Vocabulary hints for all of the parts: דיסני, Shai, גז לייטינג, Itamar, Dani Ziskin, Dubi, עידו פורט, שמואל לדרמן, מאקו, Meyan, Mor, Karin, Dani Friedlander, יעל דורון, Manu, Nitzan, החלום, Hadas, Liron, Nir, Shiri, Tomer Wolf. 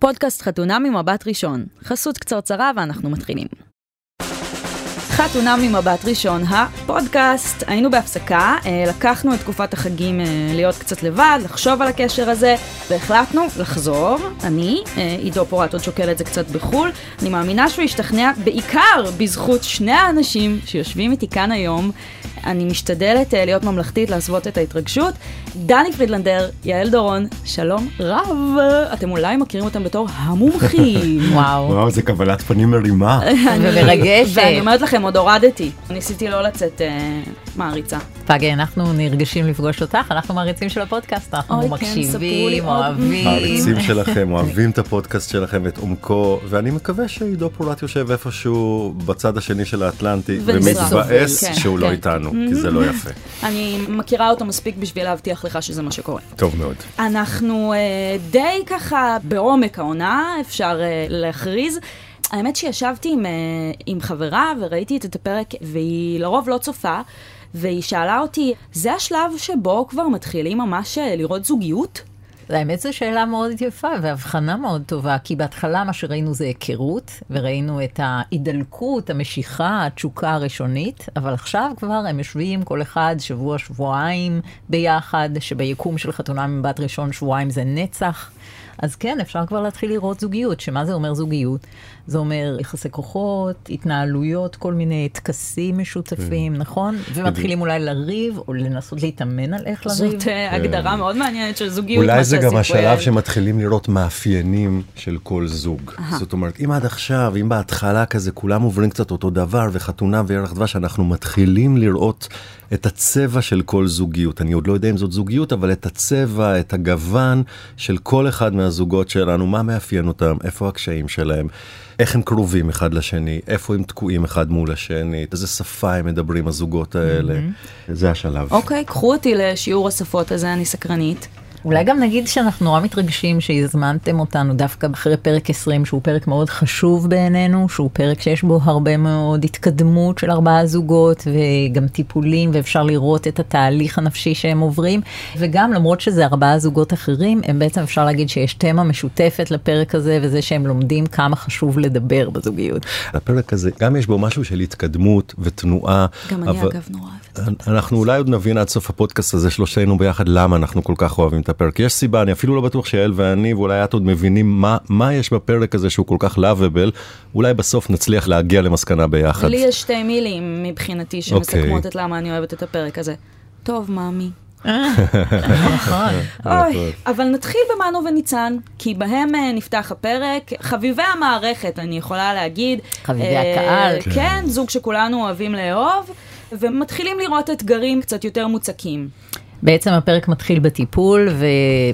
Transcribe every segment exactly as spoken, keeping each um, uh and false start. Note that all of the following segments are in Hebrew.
פודקאסט חתונה ממבט ראשון, חסות קצרצרה ואנחנו מתחילים. חתונה ממבט ראשון, הפודקאסט. היינו בהפסקה, לקחנו את תקופת החגים להיות קצת לבד, לחשוב על הקשר הזה, והחלטנו לחזור. אני, עידו פורט, עוד שוקל את זה קצת בחול. אני מאמינה שהוא השתכנע בעיקר בזכות שני האנשים שיושבים איתי כאן היום. אני משתדלת להיות ממלכתית, להסוות את ההתרגשות. דני פרידלנדר, יעל דורון, שלום רב. אתם אולי מכירים אותם בתור המומחים. וואו. וואו, זה קבלת פנים מרימה. ומרגשת. ואני אומרת לכם, עוד הורדתי. ניסיתי לא לצאת מעריצה. פגי, אנחנו נרגשים לפגוש אותך, אנחנו מעריצים של הפודקאסט, אנחנו מקשיבים, אוהבים. מעריצים שלכם, אוהבים את הפודקאסט שלכם ואת עומקו, ואני מקווה שעידו פורט יושב איפשהו בצד השני של האטלנטי, ומתבאס שהוא לא איתנו, כי זה לא יפה. אני מכירה אותו מספיק בשביל להבטיח לך שזה מה שקורה. טוב מאוד. אנחנו די ככה בעומק העונה, אפשר להכריז. האמת שישבתי עם חברה וראיתי את הפרק, והיא לרוב לא צופה, והיא שאלה אותי, זה השלב שבו כבר מתחילים ממש לראות זוגיות? האמת זו שאלה מאוד יפה והבחנה מאוד טובה, כי בהתחלה מה שראינו זה היכרות, וראינו את ההידלקות, המשיכה, התשוקה הראשונית, אבל עכשיו כבר הם יושבים כל אחד שבוע, שבועיים ביחד, שביקום של חתונה ממבט ראשון שבועיים זה נצח. אז כן, אפשר כבר להתחיל לראות זוגיות, שמה זה אומר זוגיות? זה אומר יחסי כוחות, התנהלויות, כל מיני תקסים משותפים, נכון? ומתחילים אולי לריב, או לנסות להתאמן על איך לריב. זאת הגדרה מאוד מעניינת של זוגיות. אולי זה גם השלב שמתחילים לראות מאפיינים של כל זוג. זאת אומרת, אם עד עכשיו, אם בהתחלה כזה, כולם עוברים קצת אותו דבר, וחתונה וירח דבש, אנחנו מתחילים לראות את הצבע של כל זוגיות. אני עוד לא יודע אם זאת זוגיות, אבל את הצבע, את הגוון של כל אחד מהזוגות שלנו, מה מאפיין אותם, איפה הקשיים שלהם, איך הם קרובים אחד לשני, איפה הם תקועים אחד מול השני, איזה שפה הם מדברים הזוגות האלה. Mm-hmm. זה השלב. אוקיי, okay, קחו אותי לשיעור השפות הזה, אני סקרנית. אולי גם נגיד שאנחנו נורא מתרגשים שהזמנתם אותנו דווקא אחרי פרק עשרים, שהוא פרק מאוד חשוב בעינינו, שהוא פרק שיש בו הרבה מאוד התקדמות של ארבעה זוגות, וגם טיפולים, ואפשר לראות את התהליך הנפשי שהם עוברים, וגם למרות שזה ארבעה זוגות אחרים, הם בעצם אפשר להגיד שיש תמה משותפת לפרק הזה, וזה שהם לומדים כמה חשוב לדבר בזוגיות. הפרק הזה, גם יש בו משהו של התקדמות ותנועה. גם אני אבל... אגב נורא. אנחנו אולי עוד נבין עד סוף הפודקאסט הזה, שלושתנו ביחד, למה אנחנו כל כך אוהבים את הפרק. יש סיבה, אני אפילו לא בטוח שיעל ואני, ואולי את עוד מבינים מה, מה יש בפרק הזה שהוא כל כך לאביבל, אולי בסוף נצליח להגיע למסקנה ביחד. לי יש שתי מילים מבחינתי שמסכמות את למה אני אוהבת את הפרק הזה. טוב, מאמי. אבל נתחיל במנו וניצן, כי בהם נפתח הפרק. חביבי המערכת, אני יכולה להגיד. חביבי הקהל. כן, זוג שכולנו אוהבים לאהוב, ומתחילים לראות אתגרים קצת יותר מוצקים. בעצם הפרק מתחיל בטיפול,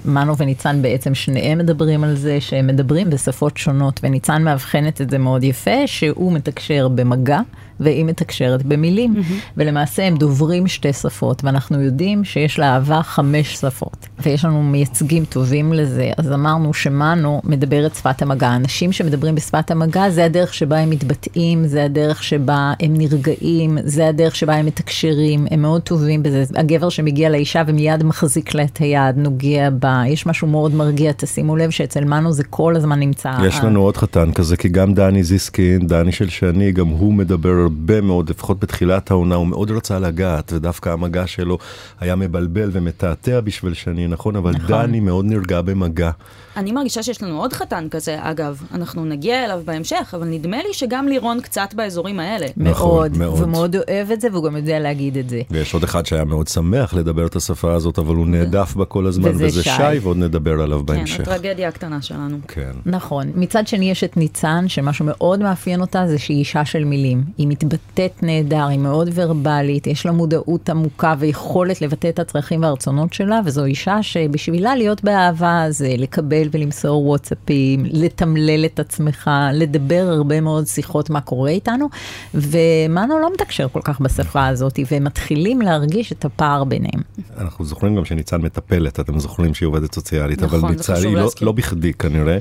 ומנו וניצן בעצם שניהם מדברים על זה, שהם מדברים בשפות שונות, וניצן מאבחנת את זה מאוד יפה, שהוא מתקשר במגע, והיא מתקשרת במילים, mm-hmm. ולמעשה הם דוברים שתי שפות, ואנחנו יודעים שיש לאהבה חמש שפות, ויש לנו מייצגים טובים לזה, אז אמרנו שמנו מדברת שפת המגע, אנשים שמדברים בשפת המגע, זה הדרך שבה הם מתבטאים, זה הדרך שבה הם נרגעים, זה הדרך שבה הם מתקשרים, הם מאוד טובים בזה, הגבר שמגיע לאישה ומיד מחזיק לה את היד, נוגע בה, יש משהו מאוד מרגיע, תשימו לב שאצל מנו זה כל הזמן נמצא. יש לנו עוד חתן כזה, כי גם דני זיסקין, דני של שני, גם הוא מדבר הרבה מאוד, לפחות בתחילת העונה, הוא מאוד רצה לגעת, ודווקא המגע שלו היה מבלבל ומתעתע בשביל שני, נכון? אבל נכון. דני מאוד נרגע במגע. אני מרגישה שיש לנו עוד חתן כזה, אגב, אנחנו נגיע אליו בהמשך, אבל נדמה לי שגם לירון קצת באזורים האלה. מאוד, מאוד. ומאוד אוהב את זה, והוא גם יודע להגיד את זה. ויש עוד אחד שהיה מאוד שמח לדבר את השפה הזאת, אבל הוא נעדף בה כל הזמן, וזה, וזה שי, שי, ועוד נדבר עליו כן, בהמשך. כן, הטרגדיה הקטנה שלנו. כן. נכון. מצד שני יש את ניצן, שמשהו מאוד מאפיין אותה, זה שהיא אישה של מילים. היא מתבטאת נהדר, היא מאוד ורבלית, יש לה מודעות עמוקה ויכולת לבטא את הצרכים והרצונות שלה, וזו אישה שבשבילה להיות באהבה זה לקבל ולמסור וואטסאפים, לתמלל את עצמך, לדבר הרבה מאוד שיחות מה קורה איתנו, ומנו לא מתקשר כל כך בשפה הזאת, ומתחילים להרגיש את הפער ביניהם. אנחנו זוכרים גם שניצן מטפלת, אתם זוכרים שהיא עובדת סוציאלית, אבל ניצן היא לא בכדי כנראה,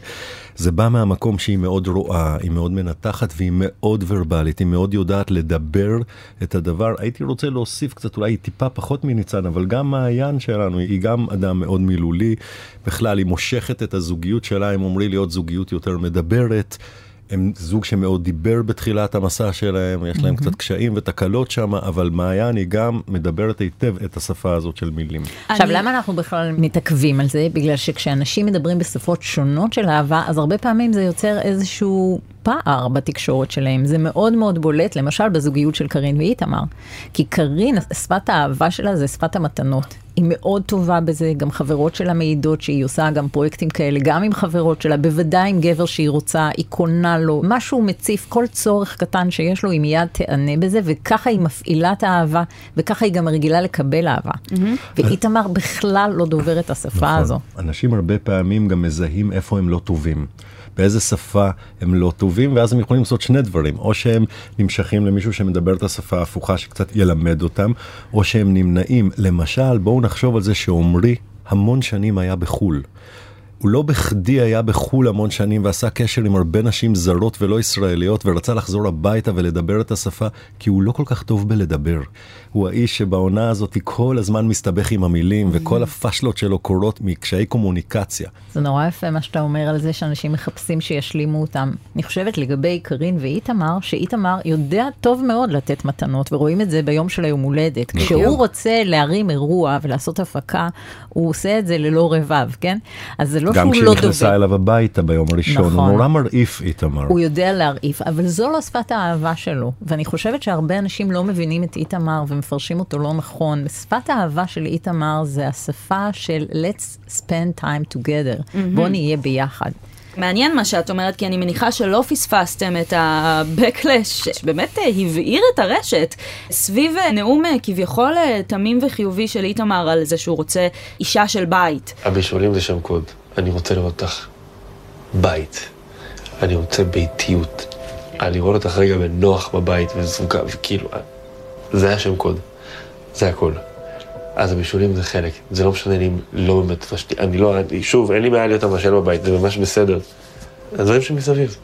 זה בא מהמקום שהיא מאוד רואה, היא מאוד מנתחת, והיא מאוד ורבלית, היא מאוד יודעת לדבר את הדבר. הייתי רוצה להוסיף קצת, אולי היא טיפה פחות מניצן, אבל גם מעיין שלנו, היא גם אדם מאוד מילולי, בכלל היא מושכת את הזוגיות שלה, הם אומרים להיות זוגיות יותר מדברת, הם זוג שמאוד דיבר בתחילת המסע שלהם, יש להם mm-hmm. קצת קשיים ותקלות שם, אבל מעיין היא גם מדברת היטב את השפה הזאת של מילים. עכשיו, אני... למה אנחנו בכלל מתעכבים על זה? בגלל שכשאנשים מדברים בשפות שונות של אהבה, אז הרבה פעמים זה יוצר איזשהו פער בתקשורת שלהם. זה מאוד מאוד בולט, למשל בזוגיות של קרין ואיתמר. כי קרין, שפת האהבה שלה זה שפת המתנות. היא מאוד טובה בזה, גם חברות שלה מעידות שהיא עושה גם פרויקטים כאלה, גם עם חברות שלה, בוודאי עם גבר שהיא רוצה, היא קונה לו, משהו מציף, כל צורך קטן שיש לו, היא מיד תענה בזה, וככה היא מפעילה את האהבה, וככה היא גם רגילה לקבל אהבה. ואיתמר בכלל לא דובר את השפה הזו. אנשים הרבה פעמים גם מזהים איפה הם לא טובים. באיזה שפה הם לא טובים, ואז הם יכולים לעשות שני דברים, או שהם נמשכים למישהו שמדבר את השפה ההפוכה שקצת ילמד אותם, או שהם נמנעים. למשל, בואו נחשוב על זה שאומרי המון שנים היה בחול. הוא לא בכדי היה בחול המון שנים, ועשה קשר עם הרבה נשים זרות ולא ישראליות, ורצה לחזור הביתה ולדבר את השפה, כי הוא לא כל כך טוב בלדבר. הוא האיש שבעונה הזאת כל הזמן מסתבך עם המילים, וכל הפשלות שלו קורות מקשיי קומוניקציה. זה נורא יפה מה שאתה אומר על זה, שאנשים מחפשים שישלימו אותם. אני חושבת לגבי קרין ואיתמר, שאיתמר יודע טוב מאוד לתת מתנות, ורואים את זה ביום של היום הולדת. כשהוא רוצה להרים אירוע ולעשות הפקה, הוא עושה את זה ללא רבב, כן? אז זה לא גם כשהיא נכנסה אליו הביתה ביום הראשון, הוא נורא מרעיף איתמר. הוא יודע להרעיף, אבל זו לא שפת האהבה שלו. ואני חושבת שהרבה אנשים לא מבינים את איתמר ומפרשים אותו לא נכון. שפת האהבה של איתמר זה השפה של let's spend time together. בוא נהיה ביחד. מעניין מה שאת אומרת, כי אני מניחה שלא פספסתם את ה-backlash, שבאמת הבעיר את הרשת, סביב נאום כביכול תמים וחיובי של איתמר על זה שהוא רוצה אישה של בית. הבישולים זה שם קוד. אני רוצה לראות אותך בית. אני רוצה ביתיות. אני רואה אותך רגע בנוח בבית וזוגה, וכאילו, זה היה שם קוד. זה הכל. אז הבישולים זה חלק. זה לא משנה לי אם לא באמת פשתי. אני לא, שוב, אין לי מעל להיות המשל בבית, זה ממש בסדר. הדברים שמסביב.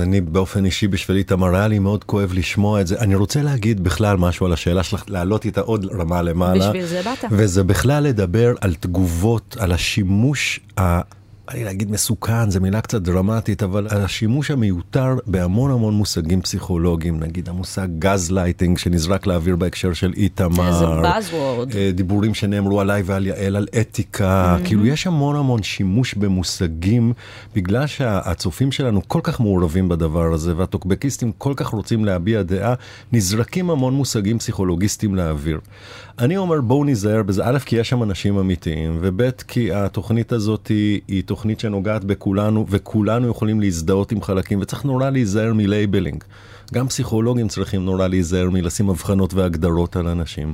אני באופן אישי בשבילי תמרה לי מאוד כואב לשמוע את זה. אני רוצה להגיד בכלל משהו על השאלה שלך, להעלות איתה עוד רמה למעלה. בשביל זה באת. וזה בכלל לדבר על תגובות, על השימוש ה... אני להגיד מסוכן, זו מילה קצת דרמטית, אבל השימוש המיותר בהמון המון מושגים פסיכולוגיים, נגיד המושג גז לייטינג שנזרק לאוויר בהקשר של איתמר. זה בזוורד. דיבורים שנאמרו עליי ועל יעל, על אתיקה. Mm-hmm. כאילו יש המון המון שימוש במושגים, בגלל שהצופים שלנו כל כך מעורבים בדבר הזה, והטוקבקיסטים כל כך רוצים להביע דעה, נזרקים המון מושגים פסיכולוגיסטיים לאוויר. אני אומר בואו ניזהר בזה, א', כי יש שם אנשים אמיתיים, וב', כי התוכנית הזאת היא, היא תוכנית שנוגעת בכולנו, וכולנו יכולים להזדהות עם חלקים, וצריך נורא להיזהר מלייבלינג. גם פסיכולוגים צריכים נורא להיזהר מלשים הבחנות והגדרות על אנשים.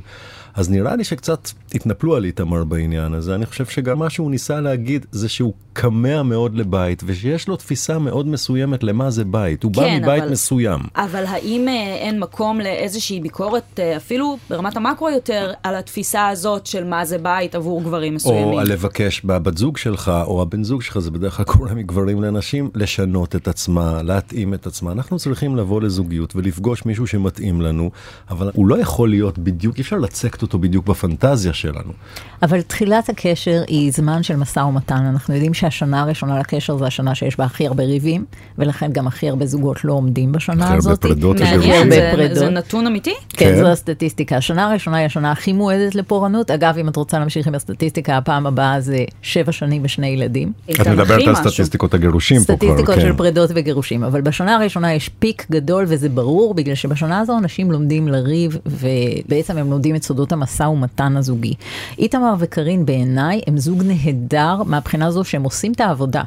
אז נראה לי שקצת התנפלו על איתמר בעניין הזה. אני חושב שגם מה שהוא ניסה להגיד זה שהוא קמע מאוד לבית, ושיש לו תפיסה מאוד מסוימת למה זה בית. הוא כן, בא מבית אבל, מסוים. אבל האם אין מקום לאיזושהי ביקורת, אפילו ברמת המקרו יותר, על התפיסה הזאת של מה זה בית עבור גברים מסוימים? או לבקש בבת זוג שלך, או הבן זוג שלך, זה בדרך כלל קורה מגברים לנשים, לשנות את עצמה, להתאים את עצמה. אנחנו צריכים לבוא לזוגיות ולפגוש מישהו שמתאים לנו, אבל הוא לא יכול להיות בדיוק, אי אפשר לצקת אותו בדיוק בפנטזיה שלנו. אבל תחילת הקשר היא זמן של מסע ומתן. אנחנו יודעים שהשנה הראשונה לקשר זה השנה שיש בה הכי הרבה ריבים, ולכן גם הכי הרבה זוגות לא עומדים בשנה הזאת. זה נתון אמיתי? כן, זו הסטטיסטיקה. השנה הראשונה היא השנה הכי מועדת לפורענות. אגב, אם את רוצה להמשיך עם הסטטיסטיקה, הפעם הבאה זה שבע שנים ושני ילדים. את מדברת על סטטיסטיקות הגירושים פה כבר. סטטיסטיקות של פרדות וגירושים. אבל בשנה הראשונה יש פיק גדול, וזה ברור, בגלל שבשנה הזו אנשים לומדים לריב, ובעצם הם לומדים את סודות המסע ומתן הזוגי. איתמר וקרין בעיניי הם זוג נהדר מהבחינה זו שהם עושים את העבודה.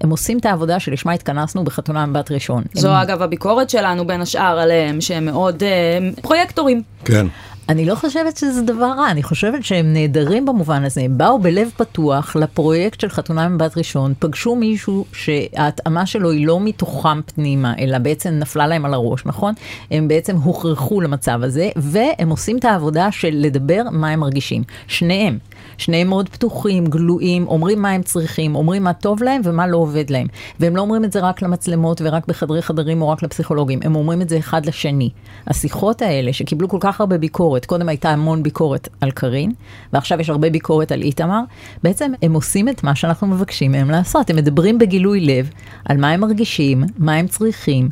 הם עושים את העבודה שלשמה התכנסנו בחתונה מבת ראשון. זו הם... אגב הביקורת שלנו בין השאר עליהם שהם מאוד uh, פרויקטורים. כן. אני לא חושבת שזה דבר רע, אני חושבת שהם נהדרים במובן הזה, הם באו בלב פתוח לפרויקט של חתונה מבת ראשון, פגשו מישהו שההתאמה שלו היא לא מתוכם פנימה, אלא בעצם נפלה להם על הראש, נכון? הם בעצם הוכרחו למצב הזה, והם עושים את העבודה של לדבר מה הם מרגישים, שניהם. שניהם מאוד פתוחים, גלויים, אומרים מה הם צריכים, אומרים מה טוב להם ומה לא עובד להם. והם לא אומרים את זה רק למצלמות ורק בחדרי חדרים או רק לפסיכולוגים, הם אומרים את זה אחד לשני. השיחות האלה שקיבלו כל כך הרבה ביקורת, קודם הייתה המון ביקורת על קרין, ועכשיו יש הרבה ביקורת על איתמר, בעצם הם עושים את מה שאנחנו מבקשים מהם לעשות, הם מדברים בגילוי לב על מה הם מרגישים, מה הם צריכים.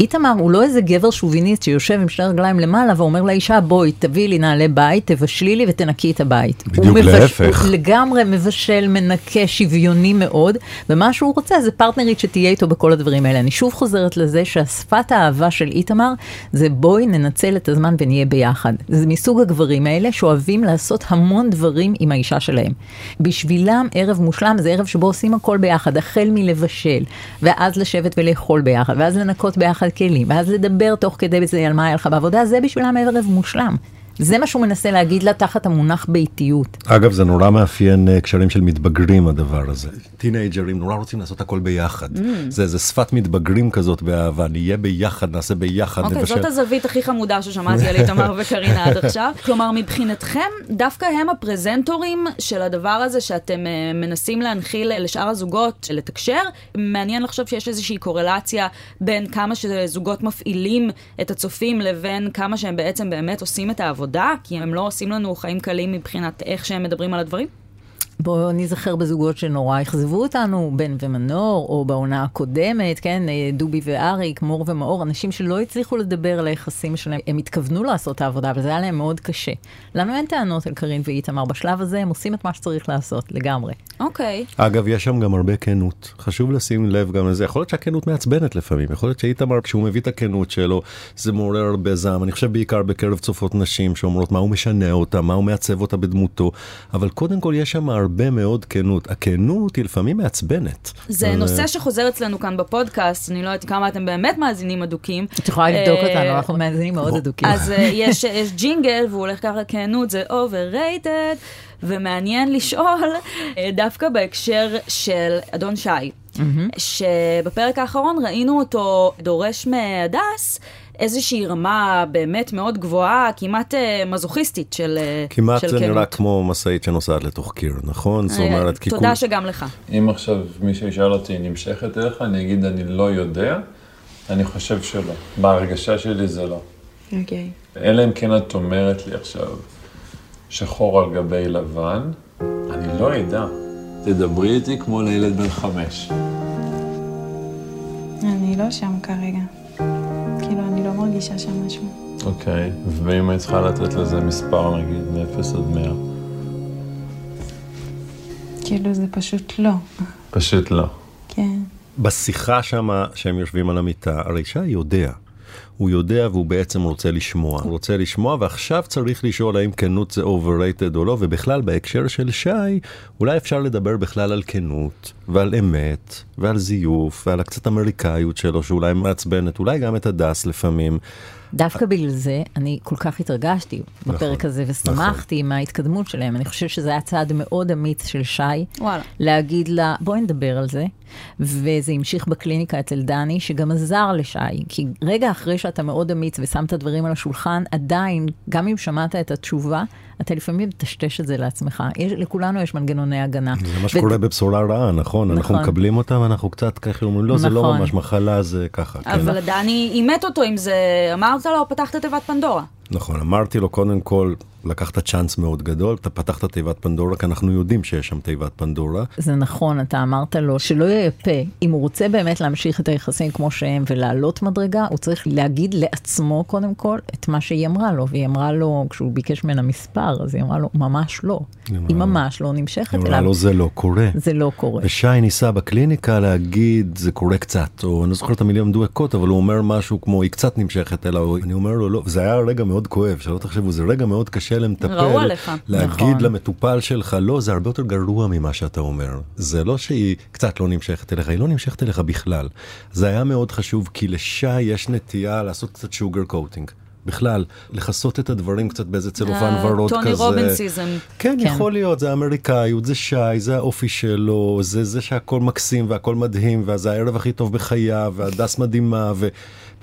איתמר הוא לא איזה גבר שוביניסט שיושב עם שני רגליים למעלה ואומר לאישה, בואי, תביא לי נעלי בית, תבשלי לי ותנקי את הבית. בדיוק מבש... להפך. הוא לגמרי מבשל, מנקה, שוויוני מאוד, ומה שהוא רוצה זה פרטנרית שתהיה איתו בכל הדברים האלה. אני שוב חוזרת לזה שהשפת האהבה של איתמר זה בואי ננצל את הזמן ונהיה ביחד. זה מסוג הגברים האלה שאוהבים לעשות המון דברים עם האישה שלהם. בשבילם ערב מושלם זה ערב שבו עושים הכל ביחד, החל מלבשל, ואז לשבת ולאכול ביחד, ואז לנקות ביחד כלים, ואז לדבר תוך כדי בזה על מה היה לך בעבודה, זה בשבילם ערב מושלם. זה מה שהוא מנסה להגיד לה תחת המונח ביתיות. אגב, זה נורא מאפיין קשרים של מתבגרים הדבר הזה. טינאג'רים נורא רוצים לעשות הכל ביחד. Mm. זה, זה שפת מתבגרים כזאת באהבה, נהיה ביחד, נעשה ביחד. אוקיי, okay, זאת הזווית הכי חמודה ששמעתי על איתמר וקרין עד עכשיו. כלומר, מבחינתכם, דווקא הם הפרזנטורים של הדבר הזה שאתם uh, מנסים להנחיל לשאר הזוגות לתקשר. מעניין לחשוב שיש איזושהי קורלציה בין כמה שזוגות מפעילים את הצופים לבין כמה שהם בעצם באמת עושים את העבודה. כי הם לא עושים לנו חיים קלים מבחינת איך שהם מדברים על הדברים? בואו נזכר בזוגות שנורא יחזבו אותנו, בן ומנור, או בעונה הקודמת, כן, דובי ואריק, מור ומאור, אנשים שלא הצליחו לדבר על היחסים שלהם, הם התכוונו לעשות את העבודה, אבל זה היה להם מאוד קשה. לנו אין טענות על קרין ואיתמר, בשלב הזה הם עושים את מה שצריך לעשות, לגמרי. אוקיי. Okay. אגב, יש שם גם הרבה כנות. חשוב לשים לב גם לזה. יכול להיות שהכנות מעצבנת לפעמים, יכול להיות שאיתמר, כשהוא מביא את הכנות שלו, זה מעורר הרבה זעם. אני חושב בעיקר בקרב צופות נשים שאומרות מה הוא משנה אותה, מה הוא מעצב אותה בדמותו. אבל קודם כל יש שם הרבה מאוד כנות. הכנות היא לפעמים מעצבנת. זה נושא שחוזר אצלנו כאן בפודקאסט, אני לא יודעת כמה אתם באמת מאזינים אדוקים. את יכולה לבדוק אותנו, אנחנו מאזינים מאוד אדוקים. אז יש ג'ינגל, והוא הולך ככה, כנות זה overrated, ומעניין לשאול, דווקא בהקשר של אדון שי, שבפרק האחרון ראינו אותו דורש מהדס, איזושהי רמה באמת מאוד גבוהה, כמעט מזוכיסטית של כנות. כמעט זה נראה כמו מסעית שנוסעת לתוך קיר, נכון? זאת אומרת, כי... תודה שגם לך. אם עכשיו מישהו ישאל אותי, נמשכת אליך, אני אגיד, אני לא יודע, אני חושב שלא. בהרגשה שלי זה לא. אוקיי. אלא אם כן את אומרת לי עכשיו, שחור על גבי לבן, אני לא יודע. תדברי איתי כמו לילד בן חמש. אני לא שם כרגע. כאילו, אני לא מרגישה שם משהו. אוקיי, ואם היית צריכה לתת לזה מספר, נגיד, מ-אפס עד מאה? כאילו, זה פשוט לא. פשוט לא. כן. בשיחה שמה, שהם יושבים על המיטה, הרי שי יודע. הוא יודע והוא בעצם רוצה לשמוע. הוא רוצה לשמוע, ועכשיו צריך לשאול האם כנות זה overrated או לא, ובכלל, בהקשר של שי, אולי אפשר לדבר בכלל על כנות, ועל אמת, ועל זיוף, ועל הקצת אמריקאיות שלו, שאולי מעצבנת, אולי גם את הדס לפעמים. דווקא בגלל זה, אני כל כך התרגשתי בפרק הזה, ושמחתי מההתקדמות שלהם. אני חושבת שזה היה צעד מאוד אמיץ של שי, להגיד לה, בואי נדבר על זה, וזה המשיך בקליניקה אצל דני, שגם עזר לשי, כי רגע אחרי שאתה מאוד אמיץ ושמת דברים על השולחן, עדיין, גם אם שמעת את התשובה, אתה לפעמים תשתש את זה לעצמך. יש, לכולנו יש מנגנוני הגנה. זה מה שקורה ו... בבשורה רעה, נכון? נכון. אנחנו מקבלים אותם, אנחנו קצת ככה אומרים, לא, נכון. זה לא ממש מחלה, זה ככה. אבל כן. דני אימת אותו עם זה, אמרת לו, פתחת תיבת פנדורה. נכון, אמרתי לו, קודם כל, לקחת צ'אנס מאוד גדול, אתה פתחת תיבת פנדורה, כי אנחנו יודעים שיש שם תיבת פנדורה. זה נכון, אתה אמרת לו, שלא ייפה, אם הוא רוצה באמת להמשיך את היחסים כמו שהם, ולעלות מדרגה, הוא צריך להגיד לעצמו, קודם כל, את מה שהיא אמרה לו, והיא אמרה לו, כשהוא ביקש ממנה מספר, אז היא אמרה לו, ממש לא. היא ממש לא נמשכת אליו. היא אמרה לו, זה לא קורה. זה לא קורה. ושי ניסה בקליניקה להגיד, זה קורה קצת, או אני לא זוכר את המילים מדויקות, אבל הוא אומר משהו כמו, היא קצת נמשכת אליו, אני אומר לו, לא, זה היה רגע מאוד כואב, שלא תחשבו, זה רגע מאוד קשה למטפל, להגיד למטופל שלך, לא, זה הרבה יותר גרוע ממה שאתה אומר. זה לא שהיא קצת לא נמשכת אליך, היא לא נמשכת אליך בכלל. זה היה מאוד חשוב, כי לשי יש נטייה לעשות קצת שוגר קוטינג. בכלל, לחסות את הדברים קצת באיזה צלופן ורוד כזה. טוני רובינסיזם. כן, יכול להיות, זה האמריקאיות, זה שי, זה האופי שלו, זה זה שהכל מקסים והכל מדהים, וזה הערב הכי טוב בחייו, והדס מדהימה, ו...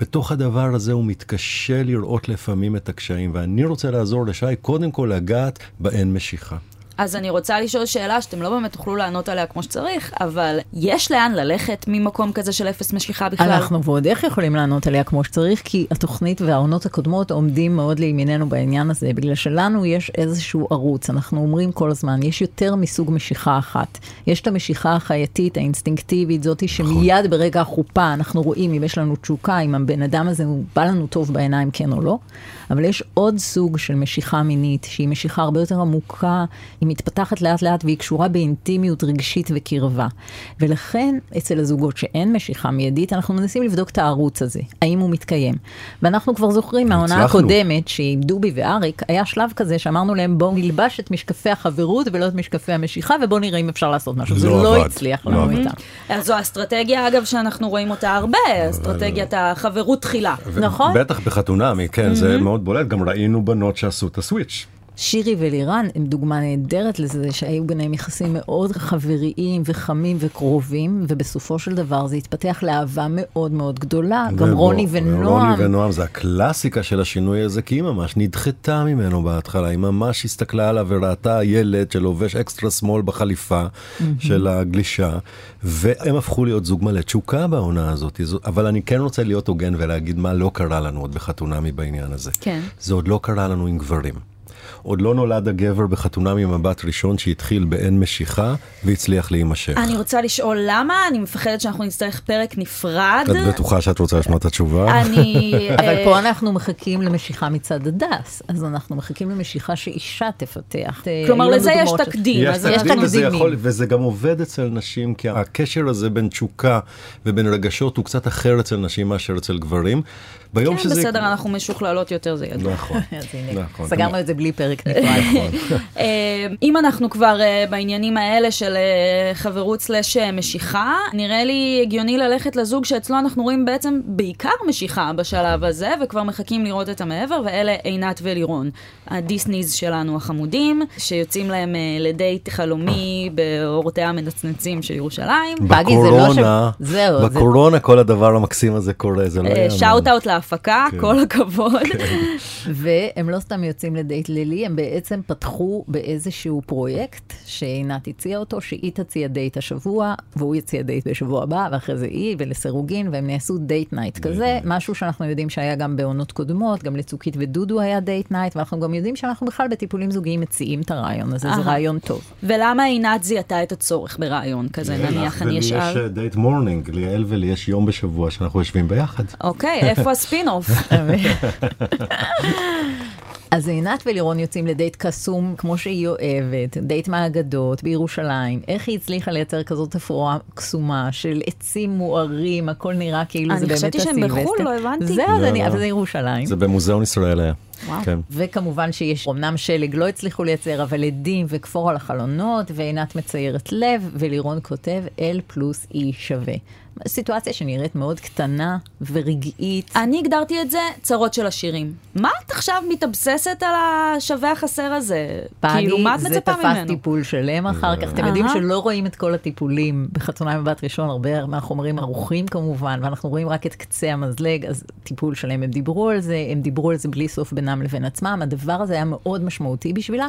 בתוך הדבר הזה הוא מתקשה לראות לפעמים את הקשיים, ואני רוצה לעזור לשי קודם כל לגעת באין משיכה. אז אני רוצה לשאול שאלה שאתם לא באמת תוכלו לענות עליה כמו שצריך, אבל יש לאן ללכת ממקום כזה של אפס משיכה בכלל? אנחנו ועוד איך יכולים לענות עליה כמו שצריך, כי התוכנית והעונות הקודמות עומדים מאוד לימיננו בעניין הזה, בגלל שלנו יש איזשהו ערוץ, אנחנו אומרים כל הזמן, יש יותר מסוג משיכה אחת. יש את המשיכה החייתית, האינסטינקטיבית, זאתי שמיד ברגע החופה אנחנו רואים אם יש לנו תשוקה, אם הבן אדם הזה הוא בא לנו טוב בעיניים, כן או לא. אבל יש עוד סוג של משיכה מינית, שהיא משיכה הרבה יותר עמוקה, היא מתפתחת לאט לאט והיא קשורה באינטימיות רגשית וקרבה. ולכן אצל הזוגות שאין משיכה מיידית, אנחנו מנסים לבדוק את הערוץ הזה, האם הוא מתקיים. ואנחנו כבר זוכרים מהעונה הקודמת, שעם דובי ואריק, היה שלב כזה שאמרנו להם, בואו נלבש את משקפי החברות ולא את משקפי המשיכה, ובואו נראה אם אפשר לעשות משהו. זה לא הצליח לנו איתם. אז זו אסטרטגיה, אגב, שאנחנו רואים אותה הרבה, אסטרטגיית החברות תחילה. נכון? בטח בחתונה, כן, זה מאוד בולט. גם ראינו בנות שעשו את הסוויץ'. שירי ולירן הם דוגמה נהדרת לזה, שהיו ביניהם יחסים מאוד חבריים וחמים וקרובים, ובסופו של דבר זה התפתח לאהבה מאוד מאוד גדולה. גם רוני ונועם. רוני ונועם זה הקלאסיקה של השינוי הזה, כי היא ממש נדחתה ממנו בהתחלה, היא ממש הסתכלה עליו וראתה ילד שלובש אקסטרה שמאל בחליפה של הגלישה, והם הפכו להיות זוג מלא תשוקה בעונה הזאת, אבל אני כן רוצה להיות הוגן ולהגיד מה לא קרה לנו עוד בחתונה מבעניין הזה. כן. זה עוד לא קרה לנו עם גברים. עוד לא נולד הגבר בחתונה ממבט ראשון שהתחיל באין משיכה והצליח להימשך. אני רוצה לשאול למה, אני מפחדת שאנחנו נצטרך פרק נפרד. את בטוחה שאת רוצה לשמוע את התשובה? אבל פה אנחנו מחכים למשיכה מצד הדס, אז אנחנו מחכים למשיכה שאישה תפתח. כלומר לזה יש תקדים. יש תקדים וזה גם עובד אצל נשים, כי הקשר הזה בין תשוקה ובין רגשות הוא קצת אחר אצל נשים מאשר אצל גברים. ביום שזה... בסדר, אנחנו משוכללות יותר, זה ידע. נכון. סגרנו את זה בלי פרק נפרד. אם אנחנו כבר בעניינים האלה של חברות סלש משיכה, נראה לי הגיוני ללכת לזוג שאצלו אנחנו רואים בעצם בעיקר משיכה בשלב הזה, וכבר מחכים לראות את המעבר, ואלה עינת ולירון. הדיסניז שלנו החמודים, שיוצאים להם לדייט חלומי באורותיה המנצנצים של ירושלים. בקורונה, בקורונה כל הדבר המקסים הזה קורה, זה לא יאמן. שאוט-אאוט להפקה, כל הכבוד. והם לא סתם יוצאים לדייט לילי, הם בעצם פתחו באיזשהו פרויקט שעינת הציעה אותו, שהיא תציע דייט השבוע, והוא יציע דייט בשבוע הבא, ואחרי זה היא, ולסירוגין, והם נעשו דייט נייט כזה, משהו שאנחנו יודעים שהיה גם בעונות קודמות, גם לצוקית ודודו היה דייט נייט, ואנחנו גם יודעים שאנחנו בכלל בטיפולים זוגיים מציעים את הרעיון הזה, זה רעיון טוב. ולמה עינת זיהתה את הצורך ברעיון כזה? נניח אני אשאל. יש דייט מורנינג, ליאל ולי יש יום בשבוע שאנחנו יושבים ביחד. אוקיי, איפה הספין-אוף? אז עינת ולירון יוצאים לדייט קסום, כמו שהיא אוהבת, דייט מאגדות בירושלים. איך היא הצליחה לייצר כזאת תפאורה קסומה של עצים מוארים, הכל נראה כאילו זה באמת הסילבסטר. אני חשבתי שהם בחול, לא הבנתי. זהו, אבל זה ירושלים. זה במוזיאון ישראל היה. כן. וכמובן שיש אמנם שלג לא הצליחו לייצר, אבל עדים וכפור על החלונות, ועינת מציירת לב, ולירון כותב L פלוס E שווה. סיטואציה שנראית מאוד קטנה ורגעית. אני הגדרתי את זה צרות של השירים. מה את עכשיו מתאבססת על השווה החסר הזה? כאילו, מה את מצפה ממנו? זה תפס טיפול שלם אחר כך. אתם יודעים שלא רואים את כל הטיפולים בחתונה מבט ראשון, הרבה מהחומרים ערוכים כמובן, ואנחנו רואים רק את קצה המזלג, אז טיפול שלם, הם דיברו על זה, הם דיברו על זה בלי סוף בינם לבין עצמם. הדבר הזה היה מאוד משמעותי בשבילה,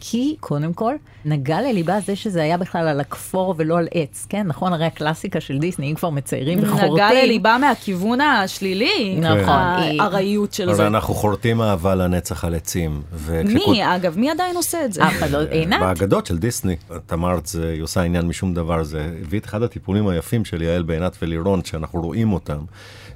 כי קודם כל, נגע לליבה זה שזה היה בכלל על הכפור ולא על עץ, כן? נכון? הרי הקלאסיקה של דיסני, מציירים וחורטים. נגע לליבה מהכיוון השלילי. נכון. הרעיות של זה. אנחנו חורטים אהבה לנצח על עצים. מי, אגב? מי עדיין עושה את זה? עינת? באגדות של דיסני. את אמרת, היא עושה עניין משום דבר. זה הביא את אחד הטיפולים היפים של יעל בעינת ולירון, שאנחנו רואים אותם.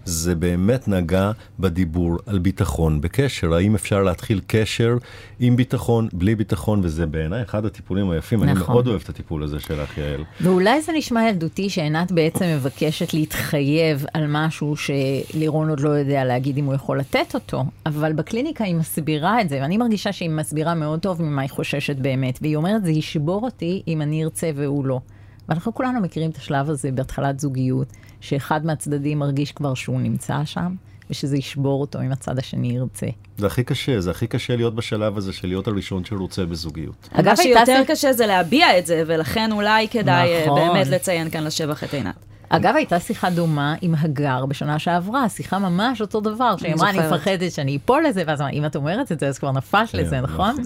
זה באמת נגע בדיבור על ביטחון בקשר. האם אפשר להתחיל קשר עם ביטחון, בלי ביטחון, וזה בעיניי אחד הטיפולים היפים. נכון. אני מאוד אוהב את הטיפול הזה שלך, יעל. ואולי זה נשמע ילדותי שעינת בעצם מבקשת להתחייב על משהו שלירון עוד לא יודע להגיד אם הוא יכול לתת אותו, אבל בקליניקה היא מסבירה את זה, ואני מרגישה שהיא מסבירה מאוד טוב ממה היא חוששת באמת, והיא אומרת, זה ישבור אותי אם אני ארצה והוא לא. ואנחנו כולנו מכירים את השלב הזה בהתחלת זוגיות, שאחד מהצדדים מרגיש כבר שהוא נמצא שם, ושזה ישבור אותו אם הצד השני ירצה. זה הכי קשה, זה הכי קשה להיות בשלב הזה של להיות הראשון שרוצה בזוגיות. אגב, שיותר קשה זה להביע את זה, ולכן אולי כדאי באמת לציין כאן לשבח את עינת. אגב, הייתה שיחה דומה עם הגר בשנה שעברה, שיחה ממש אותו דבר, שהיא אמרה, אני מפחדת שאני אפול לזה, ואז אם את אומרת את זה, אז כבר נפש לזה, נכון?